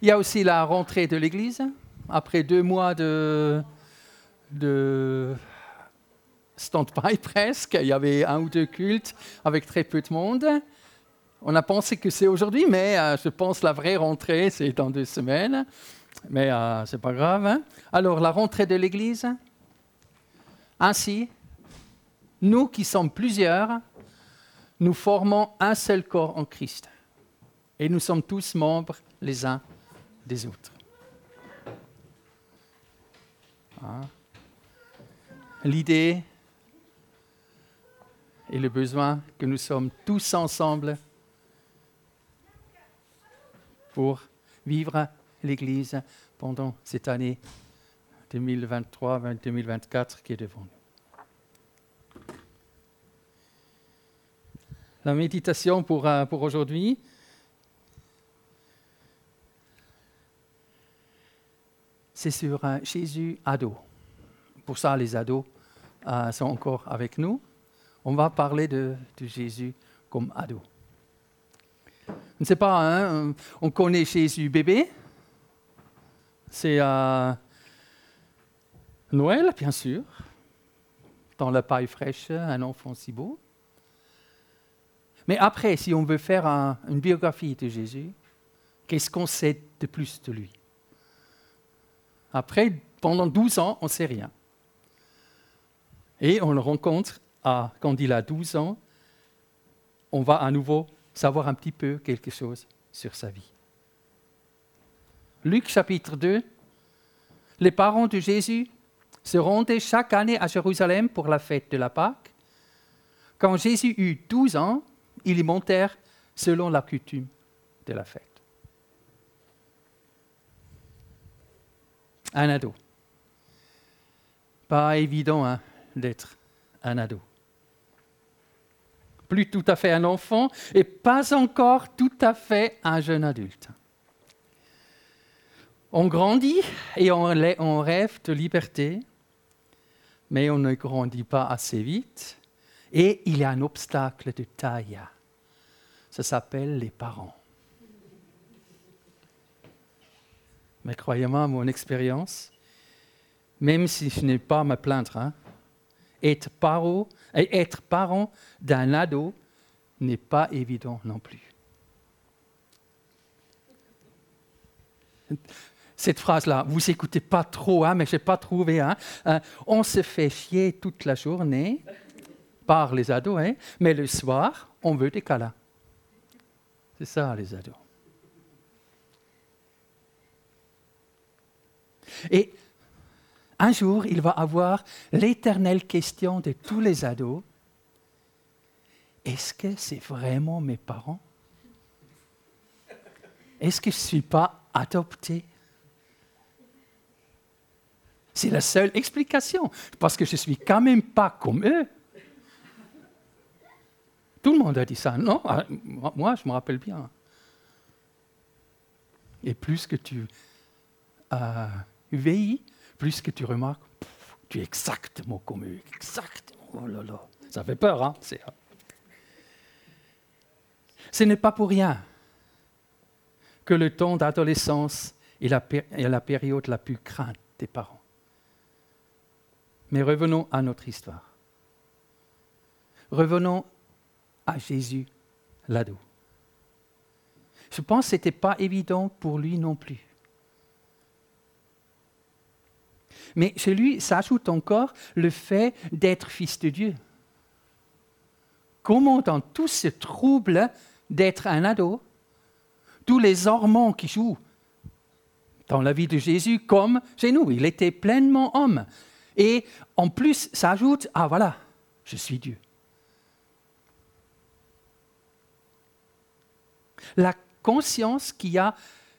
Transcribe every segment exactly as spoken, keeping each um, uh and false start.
Il y a aussi la rentrée de l'Église, après deux mois de, de stand-by presque. Il y avait un ou deux cultes avec très peu de monde. On a pensé que c'est aujourd'hui, mais euh, je pense que la vraie rentrée, c'est dans deux semaines. Mais euh, ce n'est pas grave. Hein? Alors, la rentrée de l'Église. Ainsi, nous qui sommes plusieurs, nous formons un seul corps en Christ. Et nous sommes tous membres les uns des autres. Hein? L'idée et le besoin que nous sommes tous ensemble pour vivre l'Église pendant cette année deux mille vingt-trois deux mille vingt-quatre qui est devant nous. La méditation pour, pour aujourd'hui. C'est sur Jésus ado. Pour ça, les ados euh, sont encore avec nous. On va parler de, de Jésus comme ado. Je ne sais pas, hein, on connaît Jésus bébé. C'est euh, Noël, bien sûr. Dans la paille fraîche, un enfant si beau. Mais après, si on veut faire un, une biographie de Jésus, qu'est-ce qu'on sait de plus de lui? Après, pendant douze ans, on ne sait rien. Et on le rencontre à, quand il a douze ans. On va à nouveau savoir un petit peu quelque chose sur sa vie. Luc chapitre deux, les parents de Jésus se rendaient chaque année à Jérusalem pour la fête de la Pâque. Quand Jésus eut douze ans, ils y montèrent selon la coutume de la fête. Un ado. Pas évident hein, d'être un ado. Plus tout à fait un enfant et pas encore tout à fait un jeune adulte. On grandit et on rêve de liberté, mais on ne grandit pas assez vite et il y a un obstacle de taille. Ça s'appelle les parents. Mais croyez-moi, mon expérience, même si je n'ai pas à me plaindre, hein, être parent, être parent d'un ado n'est pas évident non plus. Cette phrase-là, vous n'écoutez pas trop, hein, mais je n'ai pas trouvé. Hein, euh, on se fait chier toute la journée par les ados, hein, mais le soir, on veut des câlins. C'est ça, les ados. Et un jour, il va avoir l'éternelle question de tous les ados. Est-ce que c'est vraiment mes parents? Est-ce que je ne suis pas adopté? C'est la seule explication, parce que je ne suis quand même pas comme eux. Tout le monde a dit ça, non? Moi, je me rappelle bien. Et plus que tu... Euh, Veille, plus que tu remarques, pff, tu es exactement comme eux, exactement, oh là là, ça fait peur, hein? C'est... Ce n'est pas pour rien que le temps d'adolescence est la, péri- est la période la plus crainte des parents. Mais revenons à notre histoire. Revenons à Jésus, l'ado. Je pense que ce n'était pas évident pour lui non plus. Mais chez lui s'ajoute encore le fait d'être fils de Dieu. Comment dans tout ce trouble d'être un ado, tous les hormones qui jouent dans la vie de Jésus comme chez nous, il était pleinement homme. Et en plus s'ajoute, ah voilà, je suis Dieu. La conscience qui a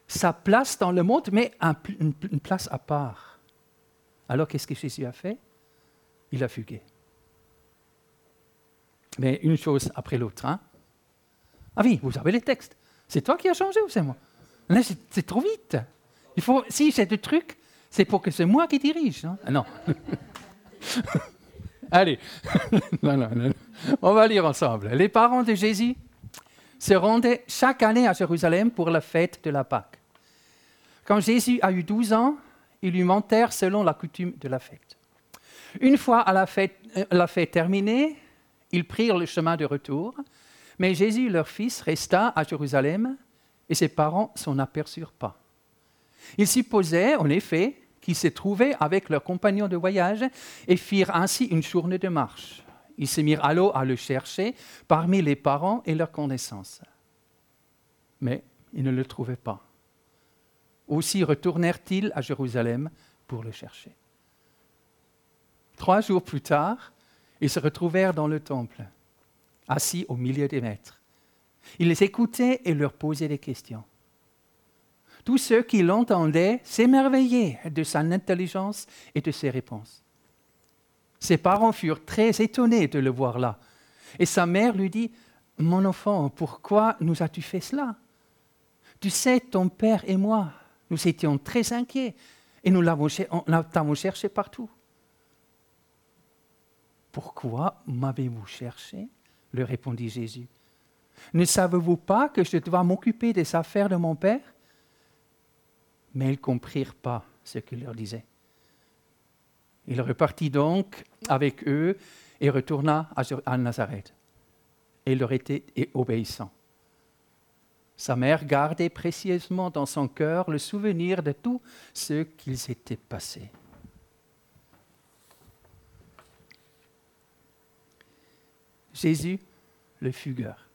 sa place dans le monde, mais une place à part. Alors, qu'est-ce que Jésus a fait? Il a fugué. Mais une chose après l'autre. Hein? Ah oui, vous avez les textes. C'est toi qui as changé ou c'est moi? Là, c'est, c'est trop vite. Il faut, si j'ai des trucs, c'est pour que c'est moi qui dirige. Non. Ah, non. Allez, non, non, non. On va lire ensemble. Les parents de Jésus se rendaient chaque année à Jérusalem pour la fête de la Pâque. Quand Jésus a eu douze ans, ils lui montèrent selon la coutume de la fête. Une fois à la fête, la fête terminée, ils prirent le chemin de retour, mais Jésus, leur fils, resta à Jérusalem et ses parents ne s'en aperçurent pas. Ils supposaient, en effet, qu'ils se trouvaient avec leurs compagnons de voyage et firent ainsi une journée de marche. Ils se mirent alors à le chercher parmi les parents et leurs connaissances. Mais ils ne le trouvaient pas. Aussi retournèrent-ils à Jérusalem pour le chercher. Trois jours plus tard, ils se retrouvèrent dans le temple, assis au milieu des maîtres. Ils les écoutaient et leur posaient des questions. Tous ceux qui l'entendaient s'émerveillaient de son intelligence et de ses réponses. Ses parents furent très étonnés de le voir là. Et sa mère lui dit, « Mon enfant, pourquoi nous as-tu fait cela? Tu sais, ton père et moi, nous étions très inquiets et nous t'avons cherché partout. » « Pourquoi m'avez-vous cherché ?» leur répondit Jésus. « Ne savez-vous pas que je dois m'occuper des affaires de mon père ?» Mais ils ne comprirent pas ce qu'il leur disait. Il repartit donc avec eux et retourna à Nazareth. Et il leur était obéissant. Sa mère gardait précieusement dans son cœur le souvenir de tout ce qui s'était passé. Jésus, le fugueur.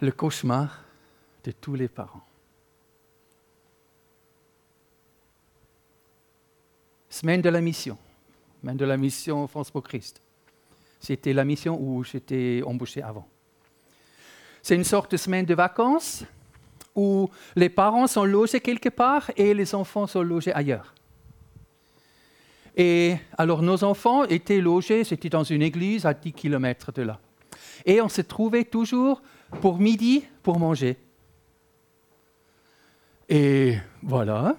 Le cauchemar de tous les parents. Semaine de la mission, semaine de la mission France pour Christ. C'était la mission où j'étais embauché avant. C'est une sorte de semaine de vacances où les parents sont logés quelque part et les enfants sont logés ailleurs. Et alors nos enfants étaient logés, c'était dans une église à dix kilomètres de là. Et on se trouvait toujours pour midi pour manger. Et voilà.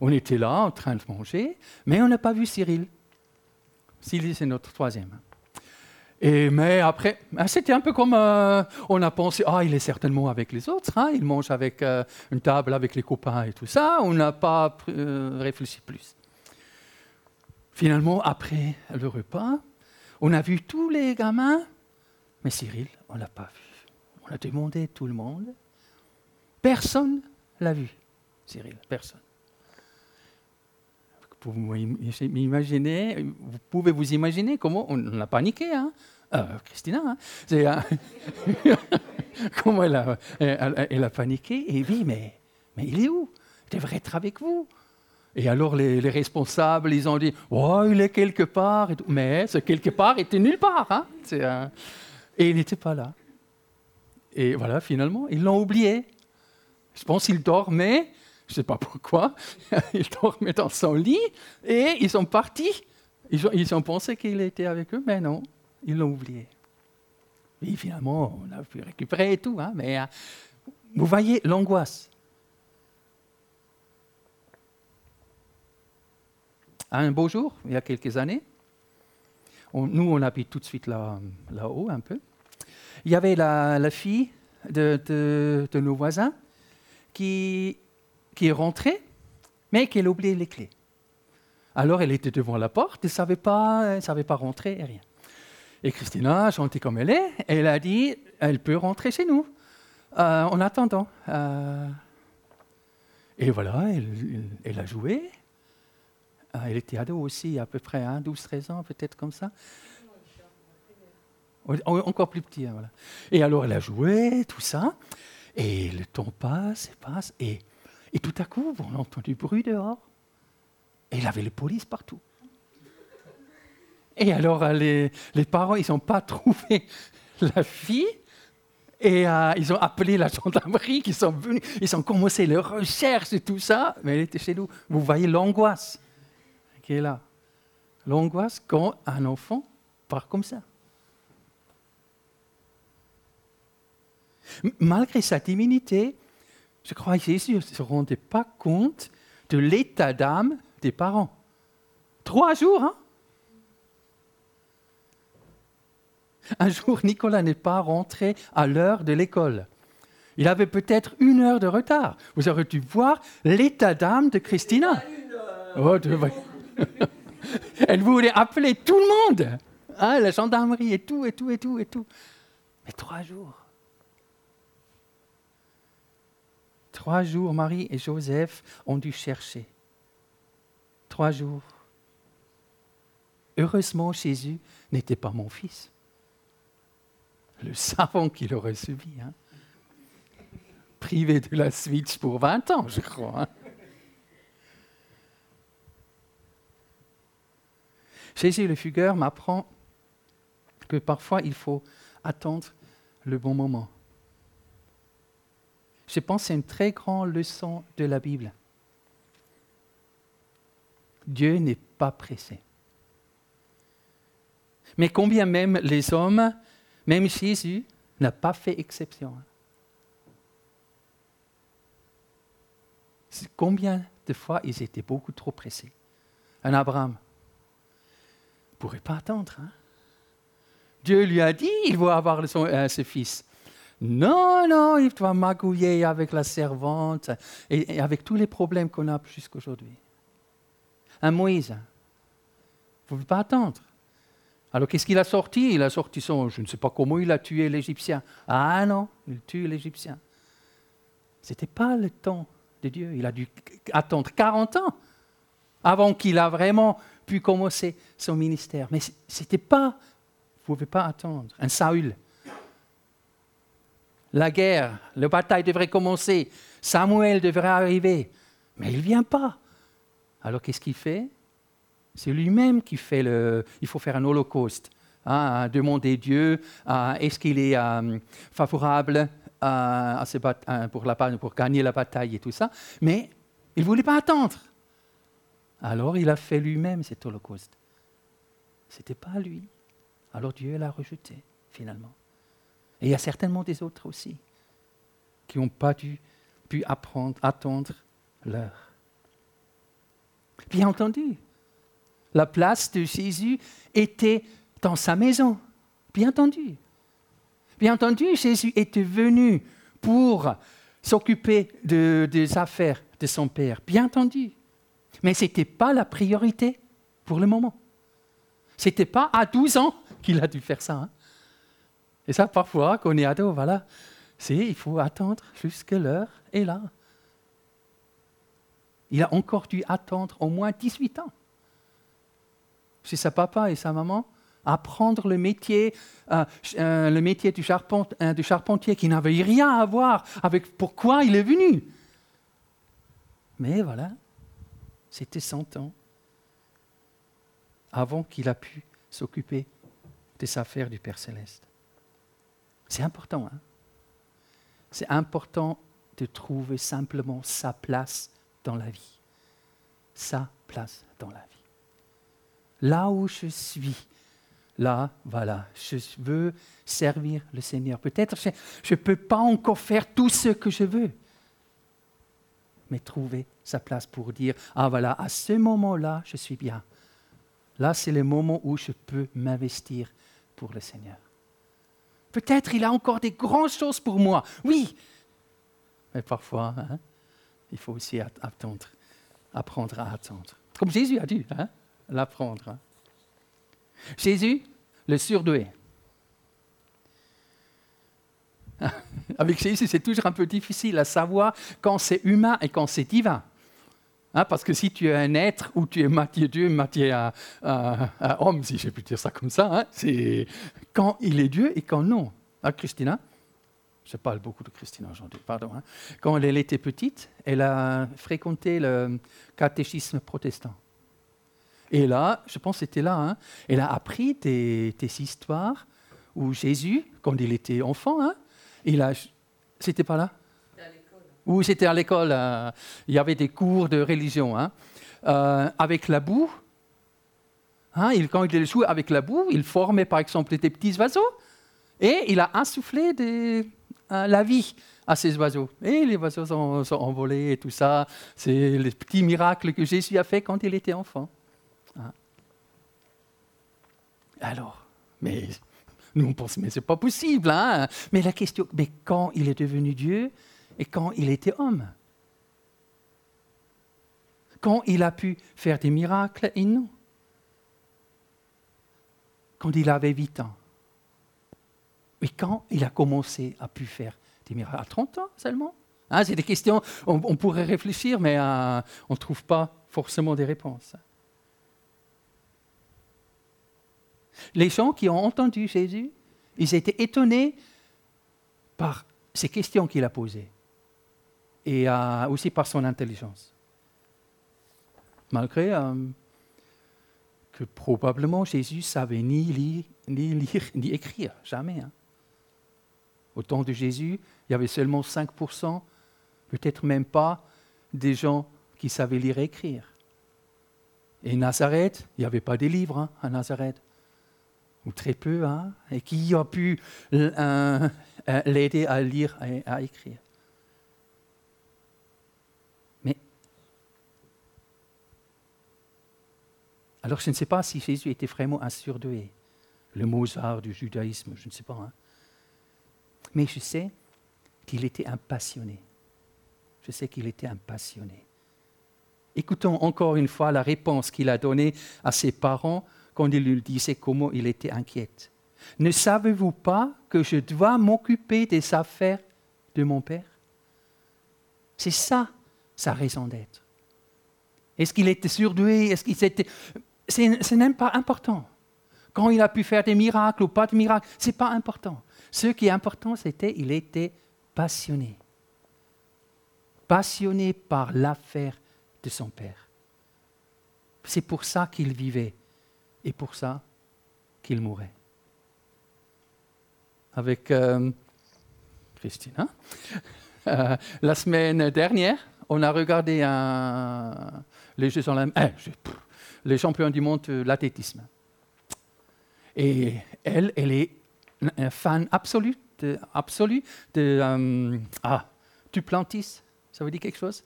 On était là, en train de manger, mais on n'a pas vu Cyril. Cyril, c'est notre troisième. Et, mais après, c'était un peu comme... Euh, on a pensé, ah, il est certainement avec les autres, hein, il mange avec euh, une table avec les copains et tout ça. On n'a pas euh, réfléchi plus. Finalement, après le repas, on a vu tous les gamins, mais Cyril, on ne l'a pas vu. On a demandé tout le monde. Personne ne l'a vu, Cyril, personne. Vous imaginez, vous pouvez vous imaginer comment on a paniqué, hein? euh, Christina, hein? C'est, hein? Comment elle a, elle, elle a paniqué. Et oui, mais, mais il est où? Il devrait être avec vous. Et alors les, les responsables, ils ont dit, oh, il est quelque part. Mais ce quelque part était nulle part, hein? C'est, hein? Et il n'était pas là. Et voilà, finalement, ils l'ont oublié. Je pense qu'il dormait. Je ne sais pas pourquoi, il dormait dans son lit et ils sont partis. Ils ont, ils ont pensé qu'il était avec eux, mais non, ils l'ont oublié. Et finalement, on a pu récupérer et tout, hein, mais euh, vous voyez l'angoisse. Un beau jour, il y a quelques années, on, nous on habite tout de suite là, là-haut un peu, il y avait la, la fille de, de, de nos voisins qui... qui est rentrée, mais qu'elle a oublié les clés. Alors, elle était devant la porte, elle ne savait pas, elle savait pas rentrer et rien. Et Christina, gentille comme elle est, elle a dit, elle peut rentrer chez nous, euh, en attendant. Euh... Et voilà, elle, elle a joué. Elle était ado aussi, à peu près, hein, douze treize ans, peut-être comme ça. Encore plus petit, hein, voilà. Et alors, elle a joué, tout ça. Et le temps passe, et passe, et... Et tout à coup, on entend du bruit dehors. Et il y avait les polices partout. Et alors, les, les parents, ils n'ont pas trouvé la fille. Et euh, ils ont appelé la gendarmerie, qui sont venus. Ils ont commencé les recherches et tout ça. Mais elle était chez nous. Vous voyez l'angoisse qui est là. L'angoisse quand un enfant part comme ça. Malgré sa divinité, je crois que Jésus ne se rendait pas compte de l'état d'âme des parents. Trois jours, hein? Un jour, Nicolas n'est pas rentré à l'heure de l'école. Il avait peut-être une heure de retard. Vous auriez dû voir l'état d'âme de Christina. Oh, de... Elle voulait appeler tout le monde, hein, la gendarmerie et tout, et tout, et tout, et tout. Mais trois jours. Trois jours, Marie et Joseph ont dû chercher. Trois jours. Heureusement, Jésus n'était pas mon fils. Le savon qu'il aurait subi. Hein. Privé de la suite pour vingt ans, je crois. Hein. Jésus le fugueur m'apprend que parfois il faut attendre le bon moment. Je pense que c'est une très grande leçon de la Bible. Dieu n'est pas pressé. Mais combien même les hommes, même Jésus, n'a pas fait exception. Combien de fois ils étaient beaucoup trop pressés. Un Abraham ne pourrait pas attendre. Hein? Dieu lui a dit il va avoir son, euh, ce fils. Non, non, il doit magouiller avec la servante et, et avec tous les problèmes qu'on a jusqu'à aujourd'hui. Un Moïse, hein? Vous ne pouvez pas attendre. Alors, qu'est-ce qu'il a sorti? Il a sorti son... Je ne sais pas comment il a tué l'Égyptien. Ah non, il tue l'Égyptien. Ce n'était pas le temps de Dieu. Il a dû attendre quarante ans avant qu'il a vraiment pu commencer son ministère. Mais c'était pas... Vous ne pouvez pas attendre. Un Saül. La guerre, la bataille devrait commencer. Samuel devrait arriver. Mais il ne vient pas. Alors, qu'est-ce qu'il fait? C'est lui-même qui fait le... Il faut faire un holocauste, hein, à demander Dieu, euh, est-ce qu'il est euh, favorable euh, à ce bat, euh, pour, la, pour gagner la bataille et tout ça. Mais il ne voulait pas attendre. Alors il a fait lui-même cet holocauste. Ce n'était pas lui. Alors Dieu l'a rejeté, finalement. Et il y a certainement des autres aussi qui n'ont pas dû, pu apprendre, attendre l'heure. Bien entendu, la place de Jésus était dans sa maison, bien entendu. Bien entendu, Jésus était venu pour s'occuper de, des affaires de son Père, bien entendu. Mais ce n'était pas la priorité pour le moment. Ce n'était pas à douze ans qu'il a dû faire ça. Hein. Et ça, parfois, quand on est ado, voilà, c'est, il faut attendre jusqu'à l'heure est là. Il a encore dû attendre au moins dix-huit ans. Chez sa papa et sa maman, apprendre le métier, euh, euh, le métier du, charpent, euh, du charpentier qui n'avait rien à voir avec pourquoi il est venu. Mais voilà, c'était cent ans avant qu'il a pu s'occuper des affaires du Père Céleste. C'est important, hein? C'est important de trouver simplement sa place dans la vie. Sa place dans la vie. Là où je suis, là, voilà, je veux servir le Seigneur. Peut-être que je ne peux pas encore faire tout ce que je veux, mais trouver sa place pour dire, ah voilà, à ce moment-là, je suis bien. Là, c'est le moment où je peux m'investir pour le Seigneur. Peut-être il a encore des grandes choses pour moi, oui, mais parfois, hein, il faut aussi attendre, apprendre à attendre. Comme Jésus a dit, hein? L'apprendre. Hein. Jésus, le surdoué. Avec Jésus, c'est toujours un peu difficile à savoir quand c'est humain et quand c'est divin. Hein, parce que si tu es un être ou tu es moitié Dieu, moitié euh, euh, homme, si je peux dire ça comme ça, hein, c'est quand il est Dieu et quand non. Hein, Christina, je parle beaucoup de Christina aujourd'hui, pardon. Hein. Quand elle était petite, elle a fréquenté le catéchisme protestant. Et là, je pense que c'était là, hein, elle a appris des, des histoires où Jésus, quand il était enfant, hein, il a, c'était pas là ? C'était à l'école. Oui, c'était à l'école. Euh, il y avait des cours de religion. Hein, euh, avec la boue, hein, il, quand il jouait avec la boue, il formait par exemple des petits oiseaux et il a insufflé des, euh, la vie à ces oiseaux. Et les oiseaux sont, sont envolés et tout ça. C'est les petits miracles que Jésus a fait quand il était enfant. Alors, mais Nous, on pense, mais ce n'est pas possible. Hein? Mais la question, mais quand il est devenu Dieu et quand il était homme? Quand il a pu faire des miracles et nous? Quand il avait huit ans. Et quand il a commencé à pu faire des miracles? À trente ans seulement? Hein, c'est des questions, on, on pourrait réfléchir, mais euh, on ne trouve pas forcément des réponses. Les gens qui ont entendu Jésus, ils étaient étonnés par ces questions qu'il a posées et euh, aussi par son intelligence. Malgré euh, que probablement Jésus ne savait ni lire, ni lire, ni écrire, jamais. Hein. Au temps de Jésus, il y avait seulement cinq pour cent, peut-être même pas, des gens qui savaient lire et écrire. Et Nazareth, il n'y avait pas des livres hein, à Nazareth. Ou très peu, hein, et qui a pu euh, euh, l'aider à lire et à écrire. Mais, alors je ne sais pas si Jésus était vraiment un surdoué, le Mozart du judaïsme, je ne sais pas. Hein. Mais je sais qu'il était un passionné. Je sais qu'il était un passionné. Écoutons encore une fois la réponse qu'il a donnée à ses parents quand il lui disait comment il était inquiet. « Ne savez-vous pas que je dois m'occuper des affaires de mon père ?» C'est ça, sa raison d'être. Est-ce qu'il était surdoué? Est-ce qu'il était... c'est, c'est même pas important. Quand il a pu faire des miracles ou pas de miracles, ce n'est pas important. Ce qui est important, c'était qu'il était passionné. Passionné par l'affaire de son père. C'est pour ça qu'il vivait. Et pour ça, qu'il mourait. Avec euh, Christina, euh, la semaine dernière, on a regardé euh, les Jeux Olympiques, euh, les champions du monde de l'athlétisme. Et elle, elle est un fan absolu de, absolu de euh, ah, Tu plantis, ça vous dit quelque chose?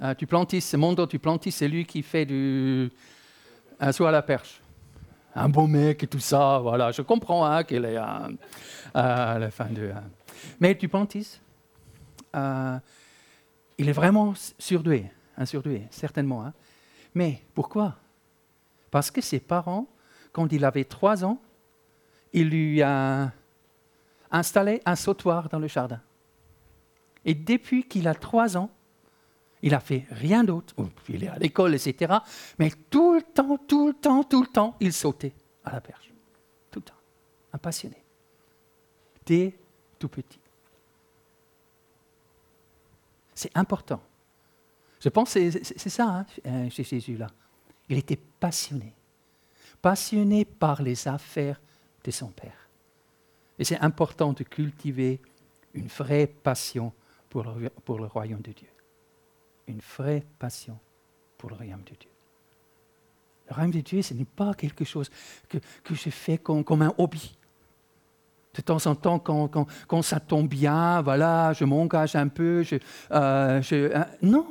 euh, Tu plantis, Mondo, Tu plantis, c'est lui qui fait du... un saut à la perche. Un beau mec et tout ça, voilà. Je comprends hein, qu'elle est à euh, euh, la fin de... Euh. Mais Tu plantis, euh, il est vraiment surdoué, un surdoué, certainement. Hein. Mais pourquoi? Parce que ses parents, quand il avait trois ans, ils lui ont installé un sautoir dans le jardin. Et depuis qu'il a trois ans, il n'a fait rien d'autre, il est à l'école, et cetera. Mais tout le temps, tout le temps, tout le temps, il sautait à la perche. Tout le temps. Un passionné. Dès tout petit. C'est important. Je pense que c'est, c'est, c'est ça, hein, chez Jésus-là. Il était passionné. Passionné par les affaires de son Père. Et c'est important de cultiver une vraie passion pour le, pour le royaume de Dieu. Une vraie passion pour le royaume de Dieu. Le royaume de Dieu, ce n'est pas quelque chose que, que je fais comme, comme un hobby. De temps en temps, quand, quand, quand ça tombe bien, voilà, je m'engage un peu. Je, euh, je, euh, non.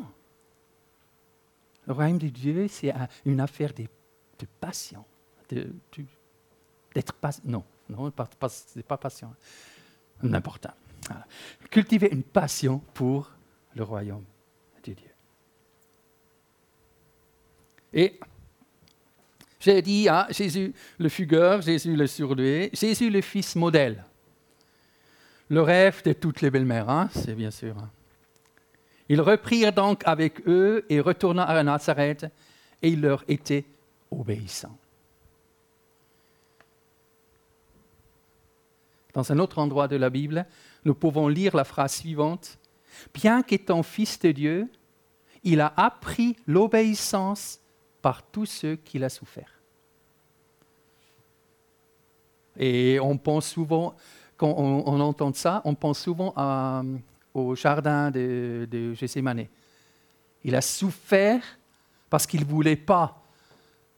Le royaume de Dieu, c'est une affaire de, de passion. De, de, d'être pas, non, non ce n'est pas passion. N'importe. Voilà. Cultiver une passion pour le royaume. Et j'ai dit, ah, Jésus le fugueur, Jésus le surdoué, Jésus le fils modèle. Le rêve de toutes les belles-mères, hein, c'est bien sûr. Hein. Ils reprirent donc avec eux et retournant à Nazareth, et il leur était obéissant. Dans un autre endroit de la Bible, nous pouvons lire la phrase suivante. « Bien qu'étant fils de Dieu, il a appris l'obéissance par tous ceux qu'il a souffert. » Et on pense souvent, quand on, on entend ça, on pense souvent à, au jardin de, de Gethsémané. Il a souffert parce qu'il ne voulait pas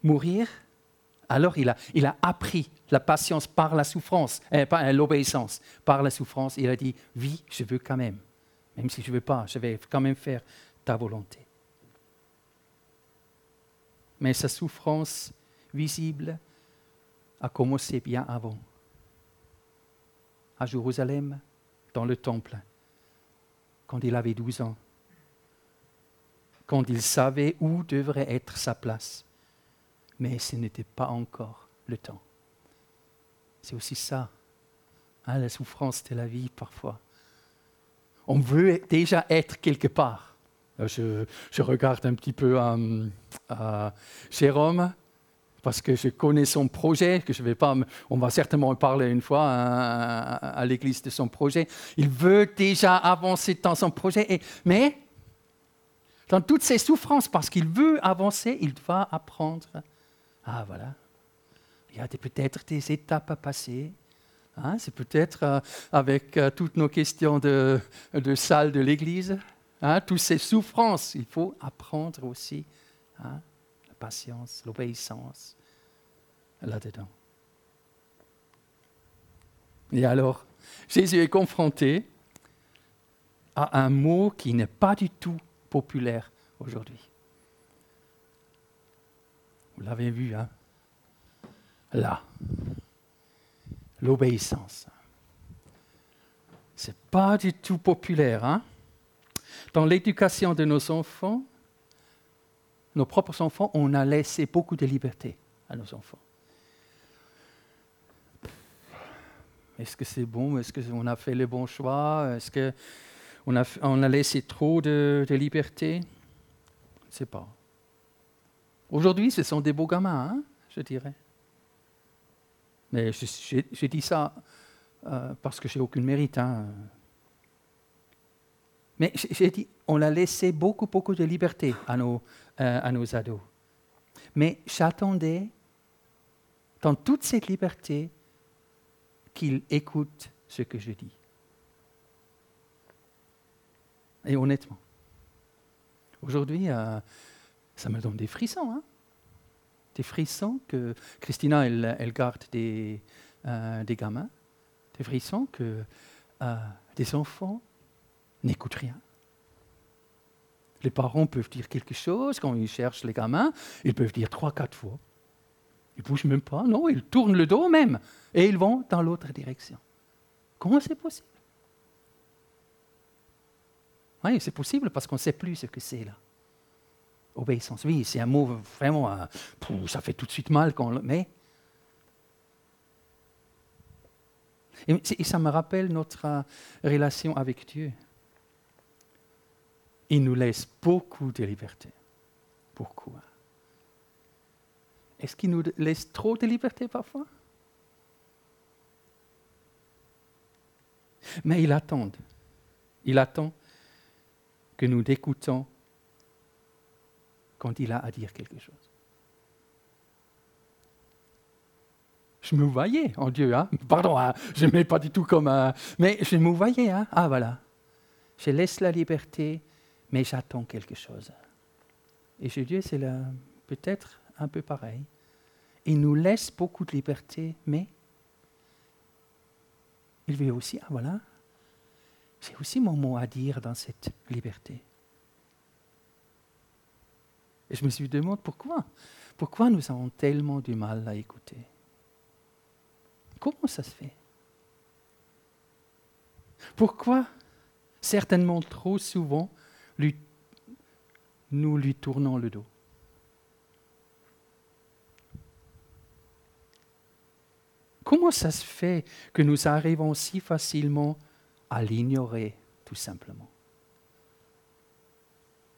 mourir, alors il a, il a appris la patience par la souffrance, euh, pas, l'obéissance par la souffrance. Il a dit, oui, je veux quand même, même si je ne veux pas, je vais quand même faire ta volonté. Mais sa souffrance visible a commencé bien avant. à Jérusalem, dans le temple, quand il avait douze ans, quand il savait où devrait être sa place. Mais ce n'était pas encore le temps. C'est aussi ça, hein, la souffrance de la vie parfois. On veut déjà être quelque part. Je, je regarde un petit peu euh, euh, Jérôme, parce que je connais son projet, que je vais pas, on va certainement parler une fois à, à, à l'église de son projet. Il veut déjà avancer dans son projet, et, mais dans toutes ses souffrances, parce qu'il veut avancer, il va apprendre. Ah voilà, il y a des, peut-être des étapes à passer. Hein, c'est peut-être euh, avec euh, toutes nos questions de, de salle de l'église, hein, toutes ces souffrances, il faut apprendre aussi, hein, la patience, l'obéissance là-dedans. Et alors, Jésus est confronté à un mot qui n'est pas du tout populaire aujourd'hui. Vous l'avez vu, hein? Là. L'obéissance. Ce n'est pas du tout populaire. Hein? Dans l'éducation de nos enfants, nos propres enfants, on a laissé beaucoup de liberté à nos enfants. Est-ce que c'est bon? Est-ce qu'on a fait le bon choix? Est-ce qu'on a, on a laissé trop de, de liberté? Je ne sais pas. Aujourd'hui, ce sont des beaux gamins, hein, je dirais. Mais je, je, je dis ça euh, parce que je n'ai aucun mérite. Hein. Mais j'ai dit, on a laissé beaucoup, beaucoup de liberté à nos, euh, à nos ados. Mais j'attendais, dans toute cette liberté, qu'ils écoutent ce que je dis. Et honnêtement, aujourd'hui, euh, ça me donne des frissons, hein. Des frissons que Christina, elle, elle garde des, euh, des gamins, des frissons que euh, des enfants n'écoutent rien. Les parents peuvent dire quelque chose, quand ils cherchent les gamins, ils peuvent dire trois, quatre fois. Ils ne bougent même pas, non, ils tournent le dos même, et ils vont dans l'autre direction. Comment c'est possible? Oui, c'est possible parce qu'on ne sait plus ce que c'est là. Obéissance, oui, c'est un mot vraiment, euh, pff, ça fait tout de suite mal quand on le met. Et, et ça me rappelle notre euh, relation avec Dieu. Il nous laisse beaucoup de liberté. Pourquoi? Est-ce qu'il nous laisse trop de liberté parfois? Mais il attend. Il attend que nous l'écoutons quand il a à dire quelque chose. Je me voyais en Dieu. Hein? Pardon, hein? Je ne mets pas du tout comme... Euh, mais je me voyais. Hein? Ah voilà. Je laisse la liberté, mais j'attends quelque chose. Et chez Dieu, c'est la, peut-être un peu pareil. Il nous laisse beaucoup de liberté, mais il veut aussi... Ah voilà. J'ai aussi mon mot à dire dans cette liberté. Et je me suis demandé pourquoi. Pourquoi nous avons tellement du mal à écouter? Comment ça se fait? Pourquoi, certainement trop souvent, lui, nous lui tournons le dos? Comment ça se fait que nous arrivons si facilement à l'ignorer, tout simplement?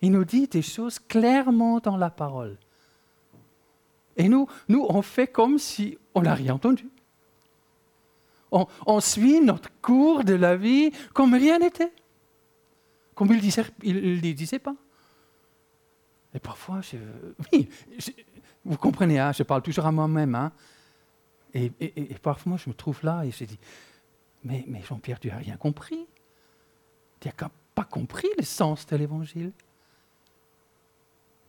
Il nous dit des choses clairement dans la parole. Et nous, nous on fait comme si on n'a rien entendu. On, on suit notre cours de la vie comme rien n'était. Comme il ne disait, il, il disait pas. Et parfois, je, oui, je, vous comprenez, hein, je parle toujours à moi-même. Hein, et, et, et parfois, je me trouve là et je dis, mais, mais Jean-Pierre, tu n'as rien compris. Tu n'as pas compris le sens de l'Évangile.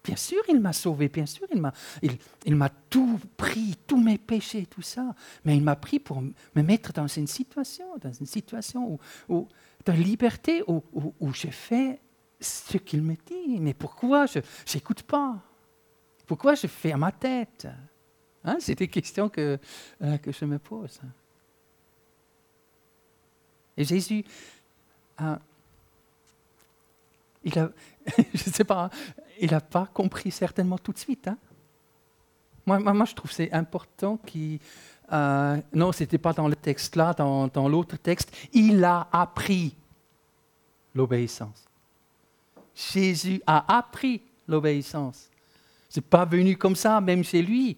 Bien sûr, il m'a sauvé, bien sûr, il m'a, il, il m'a tout pris, tous mes péchés, tout ça. Mais il m'a pris pour me mettre dans une situation, dans une situation où, où, de liberté, où, où, où je fais ce qu'il me dit. Mais pourquoi je n'écoute pas? Pourquoi je fais à ma tête? Hein, c'est des questions que, euh, que je me pose. Et Jésus, euh, il a, je sais pas, il n'a pas compris certainement tout de suite. Hein? Moi, moi, je trouve que c'est important qu'il... Euh, non, ce n'était pas dans le texte là, dans, dans l'autre texte. Il a appris l'obéissance. Jésus a appris l'obéissance. Ce n'est pas venu comme ça, même chez lui.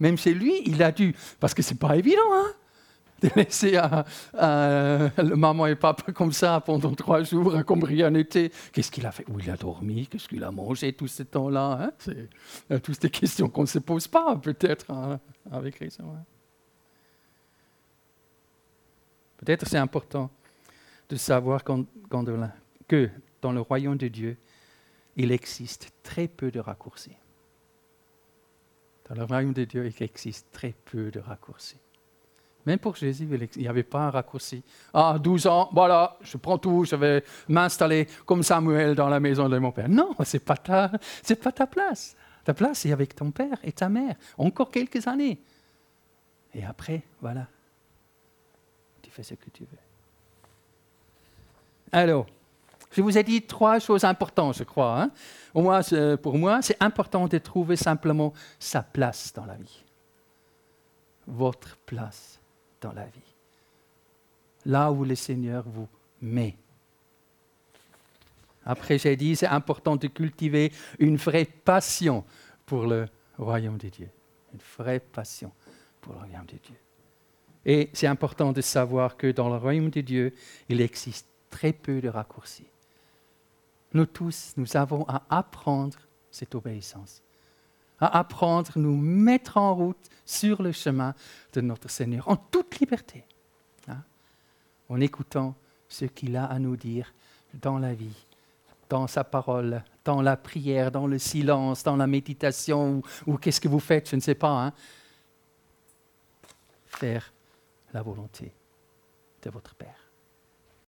Même chez lui, il a dû, parce que ce n'est pas évident, hein, de laisser euh, euh, le maman et papa comme ça pendant trois jours, comme rien n'était. Qu'est-ce qu'il a fait? Où il a dormi? Qu'est-ce qu'il a mangé tout ce temps-là, hein? C'est euh, toutes des questions qu'on ne se pose pas, peut-être, hein, avec raison. Hein. Peut-être c'est important de savoir quand, quand de la, que dans le royaume de Dieu, il existe très peu de raccourcis. Dans le royaume de Dieu, il existe très peu de raccourcis. Même pour Jésus, il n'y avait pas un raccourci. Ah, douze ans, voilà, je prends tout, je vais m'installer comme Samuel dans la maison de mon père. Non, ce n'est pas, pas ta place. Ta place, c'est avec ton père et ta mère, encore quelques années. Et après, voilà, tu fais ce que tu veux. Alors, je vous ai dit trois choses importantes, je crois. Hein. Au moins, pour moi, c'est important de trouver simplement sa place dans la vie. Votre place dans la vie. Là où le Seigneur vous met. Après, j'ai dit, c'est important de cultiver une vraie passion pour le royaume de Dieu. Une vraie passion pour le royaume de Dieu. Et c'est important de savoir que dans le royaume de Dieu, il existe très peu de raccourcis. Nous tous, nous avons à apprendre cette obéissance, à apprendre, nous mettre en route sur le chemin de notre Seigneur, en toute liberté, hein, en écoutant ce qu'il a à nous dire dans la vie, dans sa parole, dans la prière, dans le silence, dans la méditation, ou, ou qu'est-ce que vous faites, je ne sais pas. Hein. Faire la volonté de votre Père.